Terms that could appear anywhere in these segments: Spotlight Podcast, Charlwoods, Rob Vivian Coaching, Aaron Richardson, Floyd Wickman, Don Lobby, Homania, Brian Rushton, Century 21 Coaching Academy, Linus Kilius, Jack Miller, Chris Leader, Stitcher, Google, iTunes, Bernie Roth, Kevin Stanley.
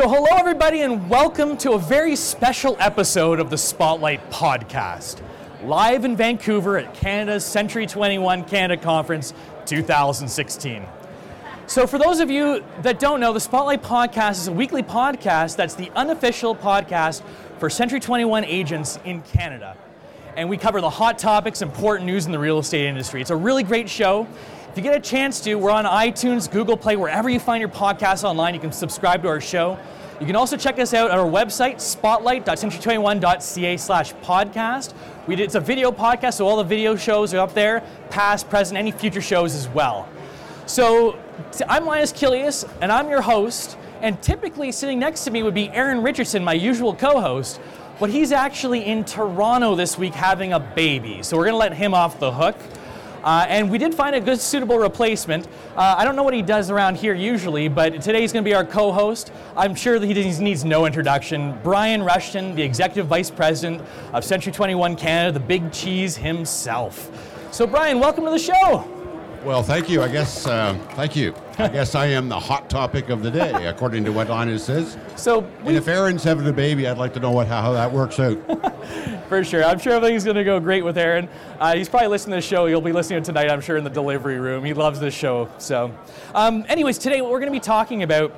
So hello everybody and welcome to a very special episode of the Spotlight Podcast, live in Vancouver at Canada's Century 21 Canada Conference 2016. So for those of you that don't know, the Spotlight Podcast is a weekly podcast that's the unofficial podcast for Century 21 agents in Canada. And we cover the hot topics, important news in the real estate industry. It's a really great show. If you get a chance to, we're on iTunes, Google Play, wherever you find your podcast online, you can subscribe to our show. You can also check us out at our website, spotlight.century21.ca/podcast. It's a video podcast, so all the video shows are up there, past, present, any future shows as well. So I'm Linus Kilius, and I'm your host, and typically sitting next to me would be Aaron Richardson, my usual co-host, but he's actually in Toronto this week having a baby, so we're going to let him off the hook. And we did find a good suitable replacement. I don't know what he does around here usually, but today he's going to be our co-host. I'm sure that he needs no introduction. Brian Rushton, the Executive Vice President of Century 21 Canada, the big cheese himself. So Brian, welcome to the show. Well, thank you. I guess I am the hot topic of the day, according to what Linus says. And if Aaron's having a baby, I'd like to know how that works out. For sure. I'm sure everything's going to go great with Aaron. He's probably listening to the show. He'll be listening tonight, I'm sure, in the delivery room. He loves this show. So, anyways, today what we're going to be talking about,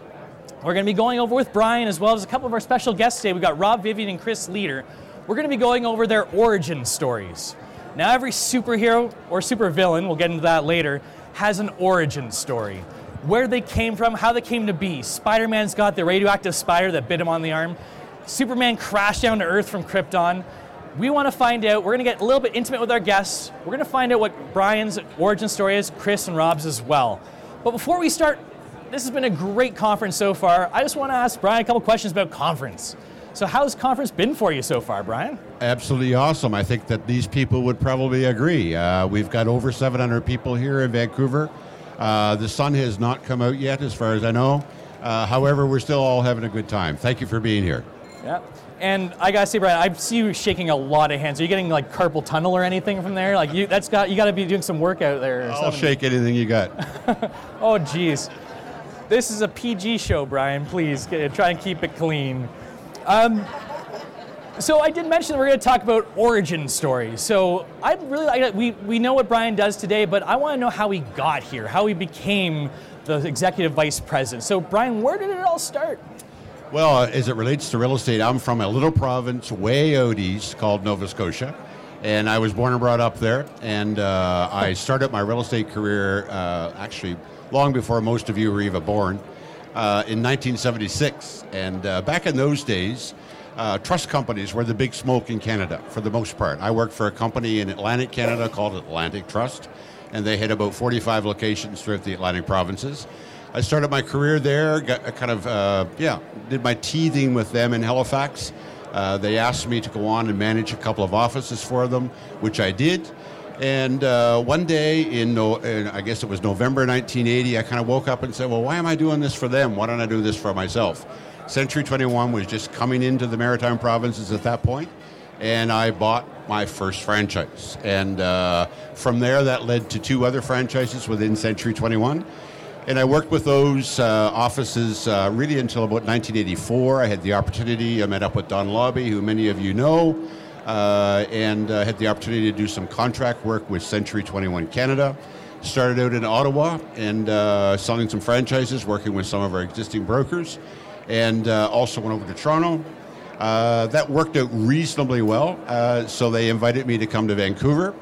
we're going to be going over with Brian as well as a couple of our special guests today. We've got Rob Vivian and Chris Leader. We're going to be going over their origin stories. Now, every superhero or supervillain, we'll get into that later, has an origin story. Where they came from, how they came to be. Spider-Man's got the radioactive spider that bit him on the arm. Superman crashed down to Earth from Krypton. We want to find out, we're going to get a little bit intimate with our guests. We're going to find out what Brian's origin story is, Chris and Rob's as well. But before we start, this has been a great conference so far. I just want to ask Brian a couple questions about conference. So how's conference been for you so far, Brian? Absolutely awesome. I think that these people would probably agree. We've got over 700 people here in Vancouver. The sun has not come out yet, as far as I know. However, we're still all having a good time. Thank you for being here. Yeah. And I gotta say, Brian, I see you shaking a lot of hands. Are you getting like carpal tunnel or anything from there? Like you got to be doing some work out there. Or I'll something. Shake anything you got. Oh, geez. This is a PG show, Brian. Please try and keep it clean. So I did mention that we're going to talk about origin stories. So we know what Brian does today, but I want to know how he got here, how he became the executive vice president. So Brian, where did it all start? Well, as it relates to real estate, I'm from a little province way out east called Nova Scotia, and I was born and brought up there. And I started my real estate career actually long before most of you were even born. In 1976, and back in those days, trust companies were the big smoke in Canada for the most part. I worked for a company in Atlantic Canada called Atlantic Trust, and they had about 45 locations throughout the Atlantic provinces. I started my career there, did my teething with them in Halifax. They asked me to go on and manage a couple of offices for them, which I did. And one day in November 1980, I kind of woke up and said, well, why am I doing this for them? Why don't I do this for myself? Century 21 was just coming into the Maritime Provinces at that point, and I bought my first franchise. And from there, that led to two other franchises within Century 21. And I worked with those offices really until about 1984. I had the opportunity, I met up with Don Lobby, who many of you know, and had the opportunity to do some contract work with Century 21 Canada. Started out in Ottawa and selling some franchises, working with some of our existing brokers, and also went over to Toronto. That worked out reasonably well, so they invited me to come to Vancouver.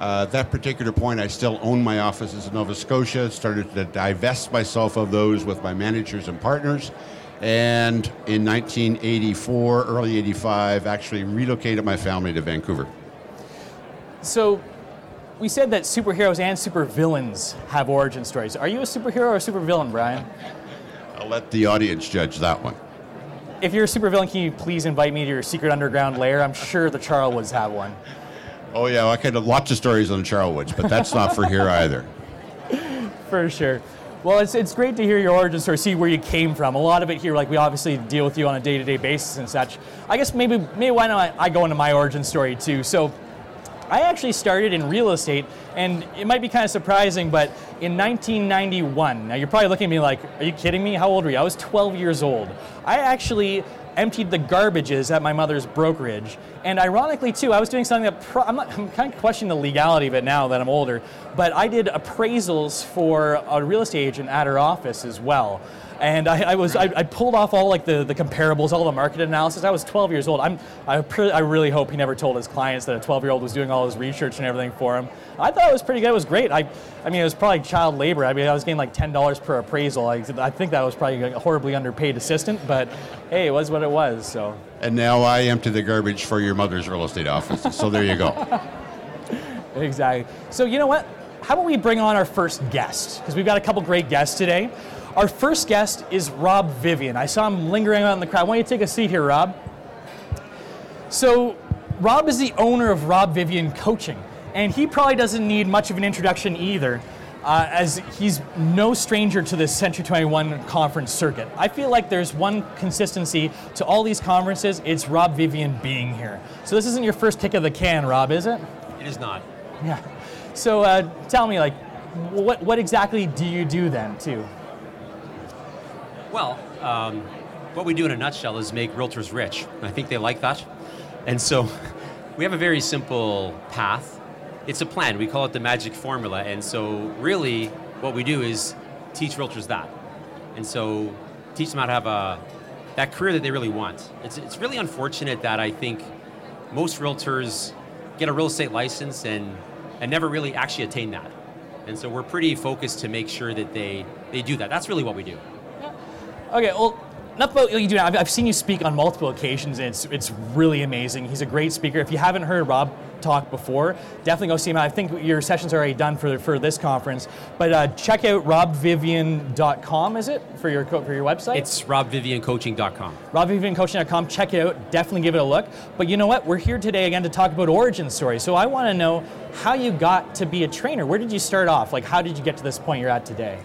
At that particular point, I still owned my offices in Nova Scotia, started to divest myself of those with my managers and partners. And in 1984, early 85, actually relocated my family to Vancouver. So we said that superheroes and supervillains have origin stories. Are you a superhero or a supervillain, Brian? I'll let the audience judge that one. If you're a supervillain, can you please invite me to your secret underground lair? I'm sure the Charlwoods have one. Oh, yeah. I could have lots of stories on the Charlwoods, but that's not for here either. For sure. Well, it's great to hear your origin story, see where you came from. A lot of it here, like we obviously deal with you on a day-to-day basis and such. I guess maybe why not I go into my origin story too. So I actually started in real estate, and it might be kind of surprising, but in 1991, now you're probably looking at me like, are you kidding me? How old were you? I was 12 years old. I actually emptied the garbages at my mother's brokerage. And ironically too, I was doing something that, I'm kind of questioning the legality of it now that I'm older, but I did appraisals for a real estate agent at her office as well. And I pulled off all like the comparables, all the market analysis. I was 12 years old. I really hope he never told his clients that a 12-year-old was doing all his research and everything for him. I thought it was pretty good. It was great. I mean, it was probably child labor. I mean, I was getting like $10 per appraisal. I think that was probably a horribly underpaid assistant, but hey, it was what it was. So. And now I empty the garbage for your mother's real estate office. So there you go. Exactly. So you know what? How about we bring on our first guest? Because we've got a couple great guests today. Our first guest is Rob Vivian. I saw him lingering out in the crowd. Why don't you take a seat here, Rob? So Rob is the owner of Rob Vivian Coaching, and he probably doesn't need much of an introduction either, as he's no stranger to this Century 21 conference circuit. I feel like there's one consistency to all these conferences. It's Rob Vivian being here. So this isn't your first kick of the can, Rob, is it? It is not. Yeah. So tell me, like, what exactly do you do then, too? Well, what we do in a nutshell is make realtors rich. I think they like that. And so we have a very simple path. It's a plan. We call it the magic formula. And so really what we do is teach realtors that. And so teach them how to have that career that they really want. It's really unfortunate that I think most realtors get a real estate license and never really actually attain that. And so we're pretty focused to make sure that they do that. That's really what we do. Okay, well, enough about what you do now. I've seen you speak on multiple occasions, and it's really amazing. He's a great speaker. If you haven't heard Rob talk before, definitely go see him. I think your session's already done for this conference. But check out robvivian.com, is it, for your website? It's robviviancoaching.com. Robviviancoaching.com. Check it out. Definitely give it a look. But you know what? We're here today again to talk about origin stories. So I want to know how you got to be a trainer. Where did you start off? Like, how did you get to this point you're at today?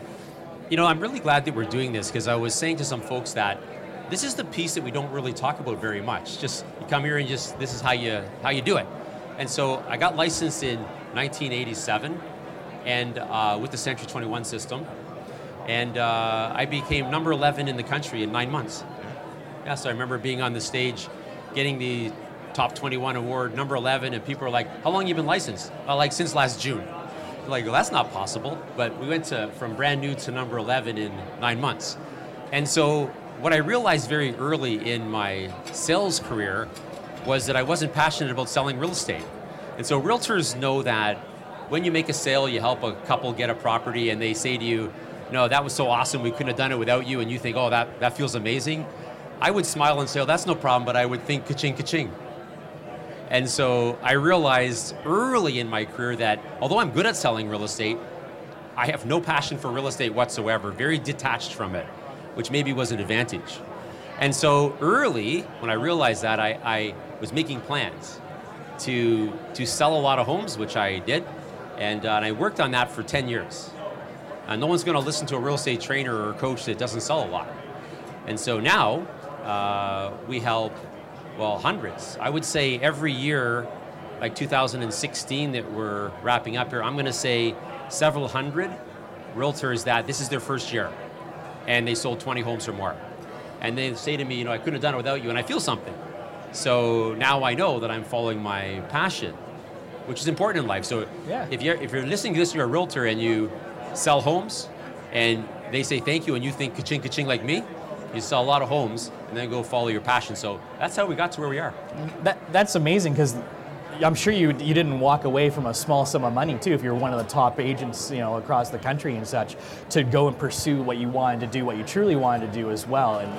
You know, I'm really glad that we're doing this because I was saying to some folks that this is the piece that we don't really talk about very much. Just you come here and just this is how you do it. And so I got licensed in 1987 and with the Century 21 system, and I became number 11 in the country in 9 months. Yeah, so I remember being on the stage, getting the top 21 award, number 11, and people were like, "How long have you been licensed?" Like since last June. Like, well, that's not possible, but we went from brand new to number 11 in 9 months. And so what I realized very early in my sales career was that I wasn't passionate about selling real estate. And so realtors know that when you make a sale, you help a couple get a property and they say to you, "No, that was so awesome, we couldn't have done it without you," and you think, "Oh, that feels amazing." I would smile and say, "Oh, that's no problem," but I would think, "Ka-ching, ka-ching." And so I realized early in my career that although I'm good at selling real estate, I have no passion for real estate whatsoever, very detached from it, which maybe was an advantage. And so early, when I realized that, I was making plans to sell a lot of homes, which I did, and I worked on that for 10 years. And no one's gonna listen to a real estate trainer or coach that doesn't sell a lot. And so now, we help hundreds. I would say every year, like 2016 that we're wrapping up here, I'm gonna say several hundred realtors that this is their first year and they sold 20 homes or more. And they say to me, "I couldn't have done it without you," and I feel something. So now I know that I'm following my passion, which is important in life. So yeah. If you're listening to this, you're a realtor and you sell homes and they say thank you and you think ka-ching, ka-ching like me, you sell a lot of homes and then go follow your passion. So that's how we got to where we are. That's amazing because I'm sure you didn't walk away from a small sum of money too if you're one of the top agents across the country and such to go and pursue what you wanted to do, what you truly wanted to do as well and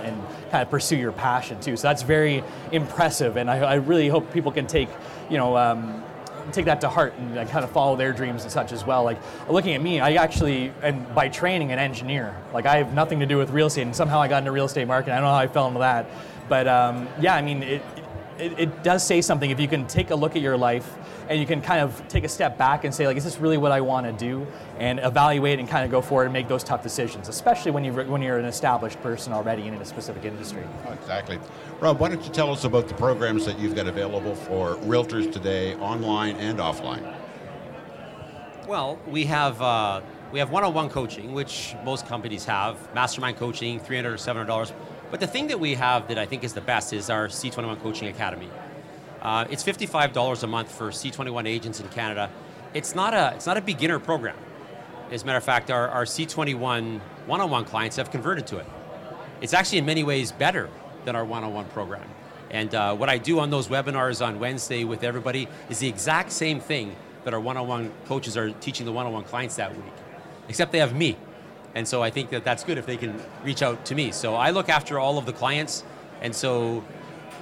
kind of pursue your passion too. So that's very impressive and I really hope people can take, take that to heart and kind of follow their dreams and such as well. Like looking at me, I actually am by training an engineer. Like I have nothing to do with real estate and somehow I got into real estate marketing. I don't know how I fell into that. But yeah, I mean, it does say something if you can take a look at your life and you can kind of take a step back and say, like, is this really what I want to do? And evaluate and kind of go forward and make those tough decisions, especially when you're an established person already in a specific industry. Oh, exactly. Rob, why don't you tell us about the programs that you've got available for realtors today, online and offline? Well, we have one-on-one coaching, which most companies have, mastermind coaching, $300 or $700. But the thing that we have that I think is the best is our C21 Coaching Academy. It's $55 a month for C21 agents in Canada. It's not a beginner program. As a matter of fact, our C21 one-on-one clients have converted to it. It's actually in many ways better than our one-on-one program. And what I do on those webinars on Wednesday with everybody is the exact same thing that our one-on-one coaches are teaching the one-on-one clients that week, except they have me. And so I think that that's good if they can reach out to me. So I look after all of the clients. And so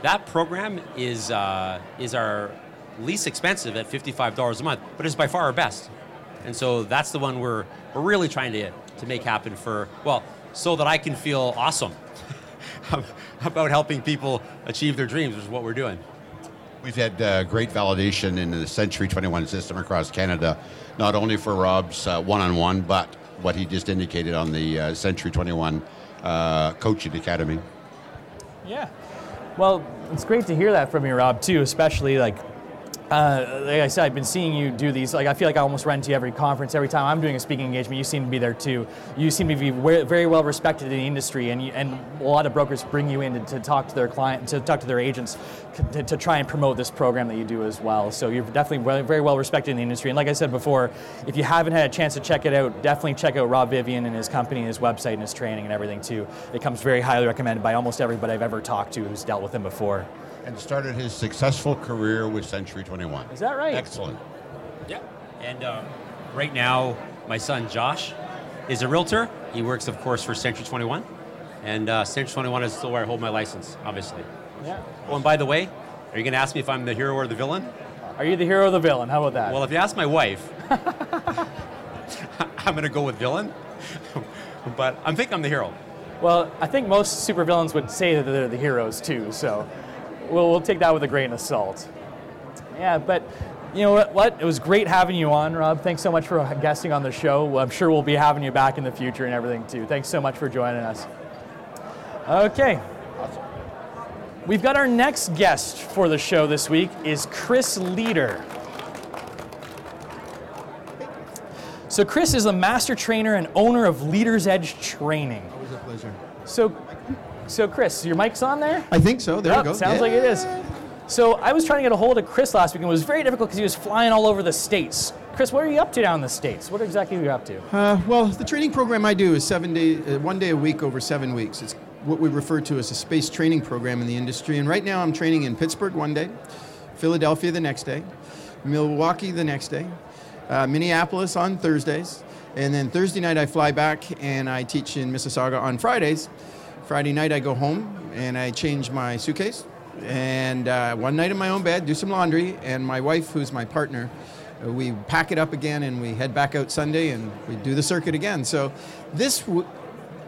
that program is our least expensive at $55 a month, but it's by far our best. And so that's the one we're really trying to make happen so that I can feel awesome about helping people achieve their dreams, which is what we're doing. We've had great validation in the Century 21 system across Canada, not only for Rob's one-on-one, but what he just indicated on the Century 21 Coaching Academy. Yeah. Well, it's great to hear that from you, Rob, too, especially like I said, I've been seeing you do these. Like, I feel like I almost run to every conference. Every time I'm doing a speaking engagement, you seem to be there too. You seem to be very well respected in the industry, and a lot of brokers bring you in to talk to their client, to talk to their agents, to try and promote this program that you do as well. So you're definitely very well respected in the industry. And like I said before, if you haven't had a chance to check it out, definitely check out Rob Vivian and his company, and his website, and his training, and everything too. It comes very highly recommended by almost everybody I've ever talked to who's dealt with him before. And started his successful career with Century 21. Is that right? Excellent. Yeah. And right now, my son Josh is a realtor. He works, of course, for Century 21. And Century 21 is still where I hold my license, obviously. Yeah. Oh, and by the way, are you going to ask me if I'm the hero or the villain? Are you the hero or the villain? How about that? Well, if you ask my wife, I'm going to go with villain. But I think I'm the hero. Well, I think most supervillains would say that they're the heroes, too, so... We'll take that with a grain of salt. Yeah, but you know what? It was great having you on, Rob. Thanks so much for guesting on the show. I'm sure we'll be having you back in the future and everything too. Thanks so much for joining us. Okay. Awesome. We've got our next guest for the show this week is Chris Leader. So Chris is a master trainer and owner of Leader's Edge Training. Always a pleasure. So Chris, your mic's on there? I think so. There we go. Sounds like it is. So I was trying to get a hold of Chris last week, and it was very difficult because he was flying all over the States. Chris, what are you up to down in the States? What exactly are you up to? Well, the training program I do is 1 day a week over 7 weeks. It's what we refer to as a space training program in the industry. And right now I'm training in Pittsburgh one day, Philadelphia the next day, Milwaukee the next day, Minneapolis on Thursdays. And then Thursday night I fly back and I teach in Mississauga on Fridays. Friday night I go home and I change my suitcase and one night in my own bed, do some laundry, and my wife, who's my partner, we pack it up again and we head back out Sunday and we do the circuit again. So this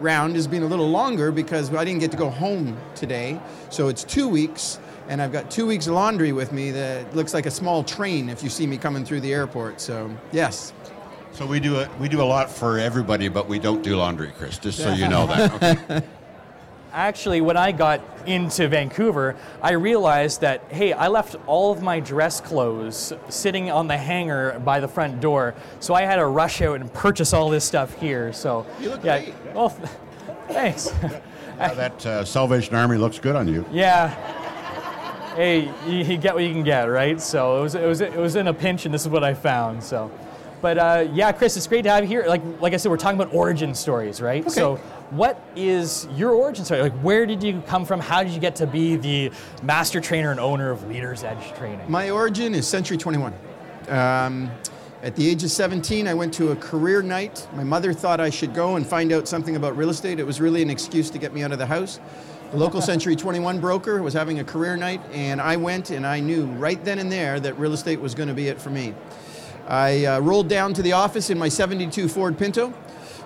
round has been a little longer because I didn't get to go home today, so it's 2 weeks and I've got 2 weeks of laundry with me that looks like a small train if you see me coming through the airport, so yes. So we do a lot for everybody, but we don't do laundry, Chris, just so you know that, okay? Actually, when I got into Vancouver, I realized that, hey, I left all of my dress clothes sitting on the hanger by the front door, so I had to rush out and purchase all this stuff here. So, you look great. Well, thanks. Yeah, that Salvation Army looks good on you. Yeah. Hey, you get what you can get, right? So it was in a pinch, and this is what I found. So, but yeah, Chris, it's great to have you here. Like I said, we're talking about origin stories, right? Okay. So, what is your origin story? Like, where did you come from? How did you get to be the master trainer and owner of Leader's Edge Training? My origin is Century 21. At the age of 17, I went to a career night. My mother thought I should go and find out something about real estate. It was really an excuse to get me out of the house. The local Century 21 broker was having a career night, and I went, and I knew right then and there that real estate was going to be it for me. I rolled down to the office in my 72 Ford Pinto.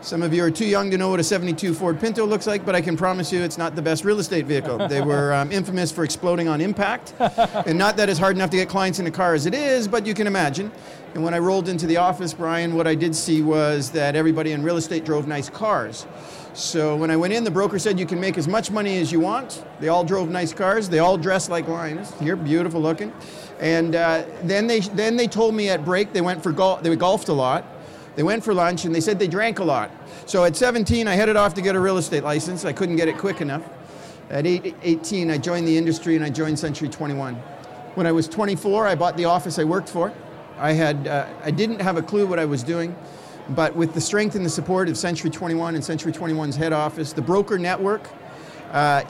Some of you are too young to know what a 72 Ford Pinto looks like, but I can promise you it's not the best real estate vehicle. They were infamous for exploding on impact, and not that it's hard enough to get clients in a car as it is, but you can imagine. And when I rolled into the office, Brian, what I did see was that everybody in real estate drove nice cars. So when I went in, the broker said, you can make as much money as you want. They all drove nice cars. They all dressed like Linus. You're beautiful looking. And then they told me at break, they golfed a lot. They went for lunch, and they said they drank a lot. So at 17, I headed off to get a real estate license. I couldn't get it quick enough. At 18, I joined the industry, and I joined Century 21. When I was 24, I bought the office I worked for. I didn't have a clue what I was doing, but with the strength and the support of Century 21 and Century 21's head office, the broker network,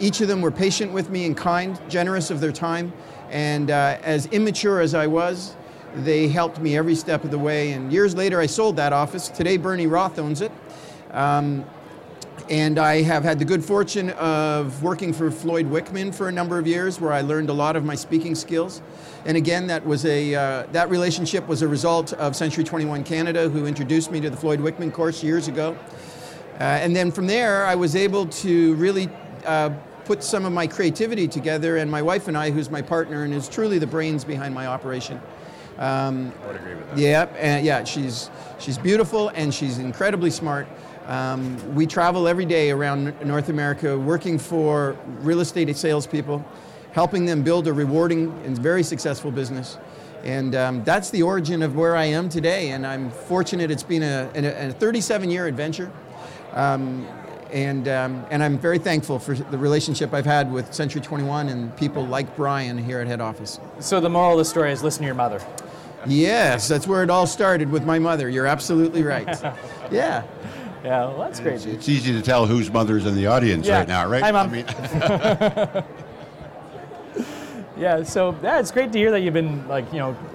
each of them were patient with me and kind, generous of their time, and as immature as I was, they helped me every step of the way, and years later I sold that office. Today Bernie Roth owns it, and I have had the good fortune of working for Floyd Wickman for a number of years, where I learned a lot of my speaking skills. And again, that was that relationship was a result of Century 21 Canada, who introduced me to the Floyd Wickman course years ago. And then from there I was able to really put some of my creativity together, and my wife and I, who's my partner and is truly the brains behind my operation. I would agree with that. Yeah, and yeah, she's beautiful and she's incredibly smart. We travel every day around North America working for real estate salespeople, helping them build a rewarding and very successful business. And that's the origin of where I am today. And I'm fortunate it's been a 37-year adventure. And I'm very thankful for the relationship I've had with Century 21 and people like Brian here at head office. So the moral of the story is listen to your mother. Yes, that's where it all started, with my mother. You're absolutely right. Yeah. Yeah, well, that's great. It's easy to tell whose mother's in the audience right now, right? Hi, Mom. Yeah, so it's great to hear that you've been,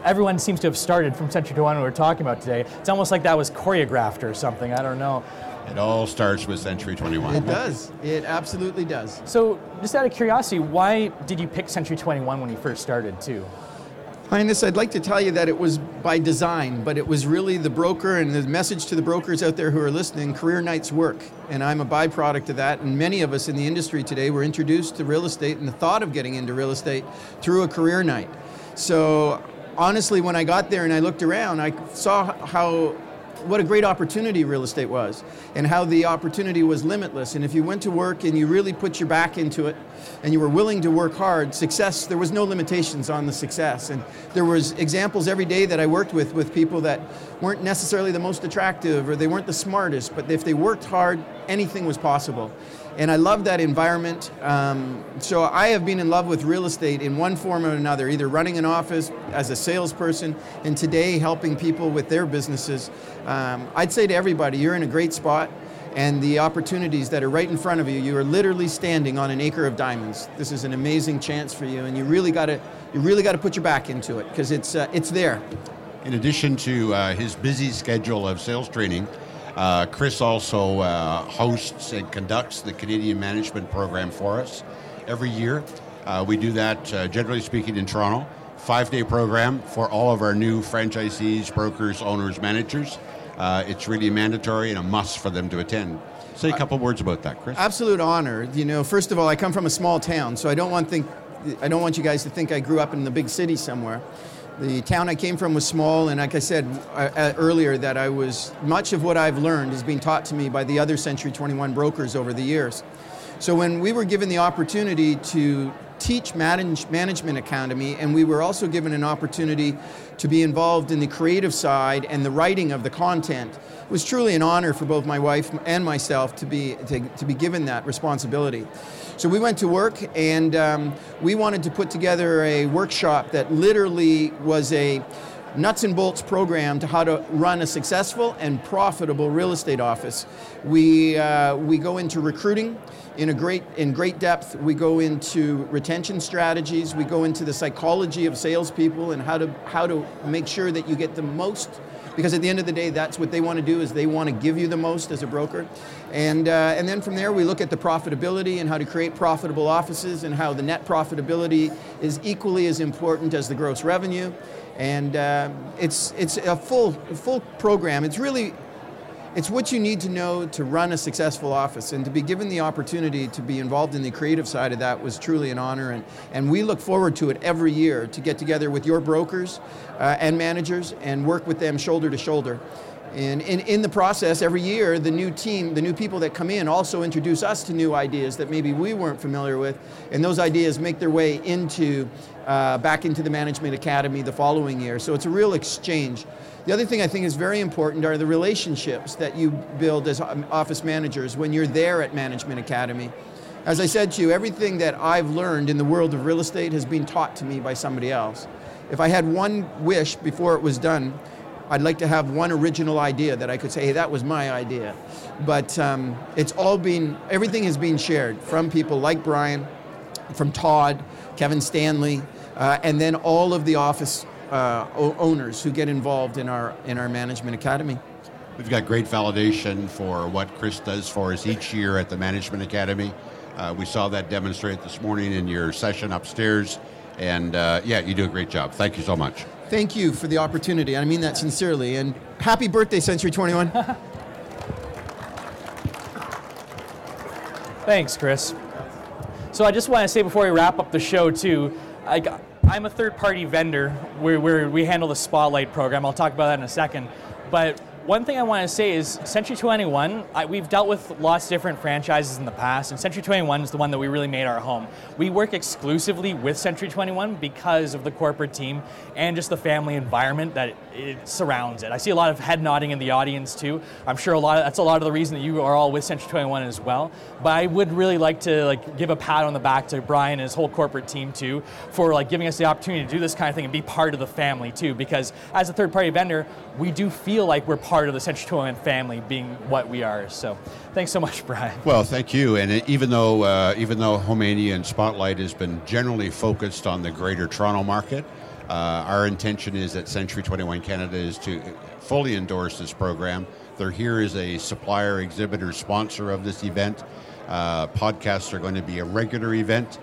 everyone seems to have started from Century 21 we're talking about today. It's almost like that was choreographed or something. I don't know. It all starts with Century 21. It does. It absolutely does. So, just out of curiosity, why did you pick Century 21 when you first started, too? Linus, I'd like to tell you that it was by design, but it was really the broker, and the message to the brokers out there who are listening, career nights work, and I'm a byproduct of that, and many of us in the industry today were introduced to real estate and the thought of getting into real estate through a career night. So, honestly, when I got there and I looked around, I saw what a great opportunity real estate was, and how the opportunity was limitless. And if you went to work and you really put your back into it and you were willing to work hard, there was no limitations on the success. And there was examples every day that I worked with people that weren't necessarily the most attractive or they weren't the smartest, but if they worked hard, anything was possible. And I love that environment. So I have been in love with real estate in one form or another, either running an office as a salesperson and today helping people with their businesses. I'd say to everybody, you're in a great spot, and the opportunities that are right in front of you, you are literally standing on an acre of diamonds. This is an amazing chance for you, and you really got to put your back into it, because it's there. In addition to his busy schedule of sales training, Chris also hosts and conducts the Canadian Management Program for us every year. We do that, generally speaking, in Toronto. 5-day program for all of our new franchisees, brokers, owners, managers. It's really mandatory and a must for them to attend. Say a couple words about that, Chris. Absolute honor. First of all, I come from a small town, so I don't want you guys to think I grew up in the big city somewhere. The town I came from was small, and like I said earlier, that much of what I've learned has been taught to me by the other Century 21 brokers over the years. So when we were given the opportunity to teach Management Academy, and we were also given an opportunity to be involved in the creative side and the writing of the content, it was truly an honor for both my wife and myself to be given that responsibility. So we went to work, and we wanted to put together a workshop that literally was a nuts and bolts program to how to run a successful and profitable real estate office. We go into recruiting in great depth. We go into retention strategies. We go into the psychology of salespeople and how to make sure that you get the most. Because at the end of the day, that's what they want to do, is they want to give you the most as a broker. And then from there, we look at the profitability and how to create profitable offices, and how the net profitability is equally as important as the gross revenue. And it's a full program. It's really, it's what you need to know to run a successful office, and to be given the opportunity to be involved in the creative side of that was truly an honor. And we look forward to it every year, to get together with your brokers and managers and work with them shoulder to shoulder. And in the process, every year, the new team, the new people that come in also introduce us to new ideas that maybe we weren't familiar with. And those ideas make their way into back into the Management Academy the following year. So it's a real exchange. The other thing I think is very important are the relationships that you build as office managers when you're there at Management Academy. As I said to you, everything that I've learned in the world of real estate has been taught to me by somebody else. If I had one wish before it was done, I'd like to have one original idea that I could say, hey, that was my idea. But it's all been, everything has been shared from people like Brian, from Todd, Kevin Stanley, and then all of the office owners who get involved in our Management Academy. We've got great validation for what Chris does for us each year at the Management Academy. We saw that demonstrate this morning in your session upstairs. And yeah, you do a great job. Thank you so much. Thank you for the opportunity. I mean that sincerely. And happy birthday, Century 21. Thanks, Chris. So I just want to say before we wrap up the show, too, I'm a third-party vendor where we handle the Spotlight program. I'll talk about that in a second. But one thing I want to say is Century 21, we've dealt with lots of different franchises in the past, and Century 21 is the one that we really made our home. We work exclusively with Century 21 because of the corporate team and just the family environment that it surrounds it. I see a lot of head nodding in the audience too. I'm sure that's a lot of the reason that you are all with Century 21 as well. But I would really like to give a pat on the back to Brian and his whole corporate team too for giving us the opportunity to do this kind of thing and be part of the family too, because as a third-party vendor, we do feel like we're part of the Century 21 family, being what we are. So thanks so much, Brian. Well, thank you. And even though Homania and Spotlight has been generally focused on the greater Toronto market, our intention is that Century 21 Canada is to fully endorse this program. They're here as a supplier, exhibitor, sponsor of this event. Podcasts are going to be a regular event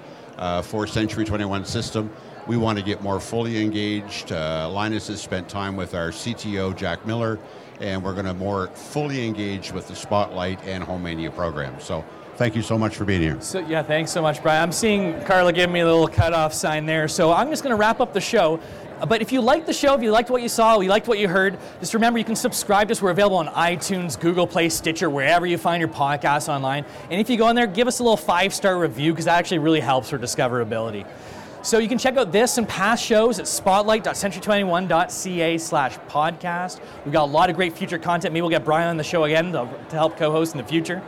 for Century 21 system. We want to get more fully engaged. Linus has spent time with our CTO, Jack Miller, and we're going to more fully engage with the Spotlight and Homania program. So thank you so much for being here. So yeah, thanks so much, Brian. I'm seeing Carla give me a little cutoff sign there. So I'm just going to wrap up the show. But if you liked the show, if you liked what you saw, if you liked what you heard, just remember you can subscribe to us. We're available on iTunes, Google Play, Stitcher, wherever you find your podcasts online. And if you go in there, give us a little 5-star review, because that actually really helps for discoverability. So you can check out this and past shows at spotlight.century21.ca/podcast. We've got a lot of great future content. Maybe we'll get Brian on the show again to help co-host in the future.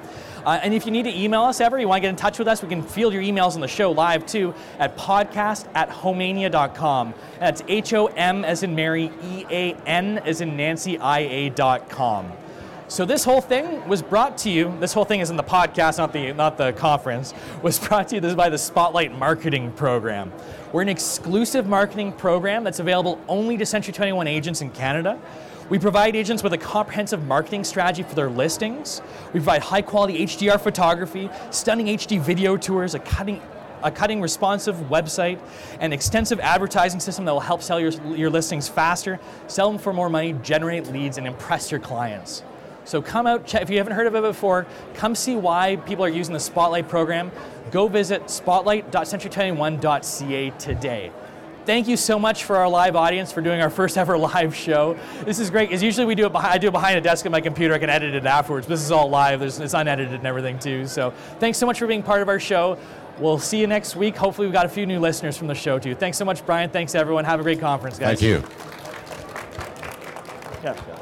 And if you need to email us ever, you want to get in touch with us, we can field your emails on the show live too at podcast@homania.com. That's HOM as in Mary, EAN as in Nancy, IA.com. So this whole thing was brought to you, this whole thing is in the podcast, not the conference, was brought to you by the Spotlight Marketing Program. We're an exclusive marketing program that's available only to Century 21 agents in Canada. We provide agents with a comprehensive marketing strategy for their listings. We provide high quality HDR photography, stunning HD video tours, a cutting responsive website, an extensive advertising system that will help sell your listings faster, sell them for more money, generate leads, and impress your clients. So come out, if you haven't heard of it before, come see why people are using the Spotlight program. Go visit spotlight.century21.ca today. Thank you so much for our live audience for doing our first ever live show. This is great, because usually I do it behind a desk at my computer. I can edit it afterwards. This is all live. It's unedited and everything too. So thanks so much for being part of our show. We'll see you next week. Hopefully we've got a few new listeners from the show too. Thanks so much, Brian. Thanks everyone. Have a great conference, guys. Thank you. Yeah.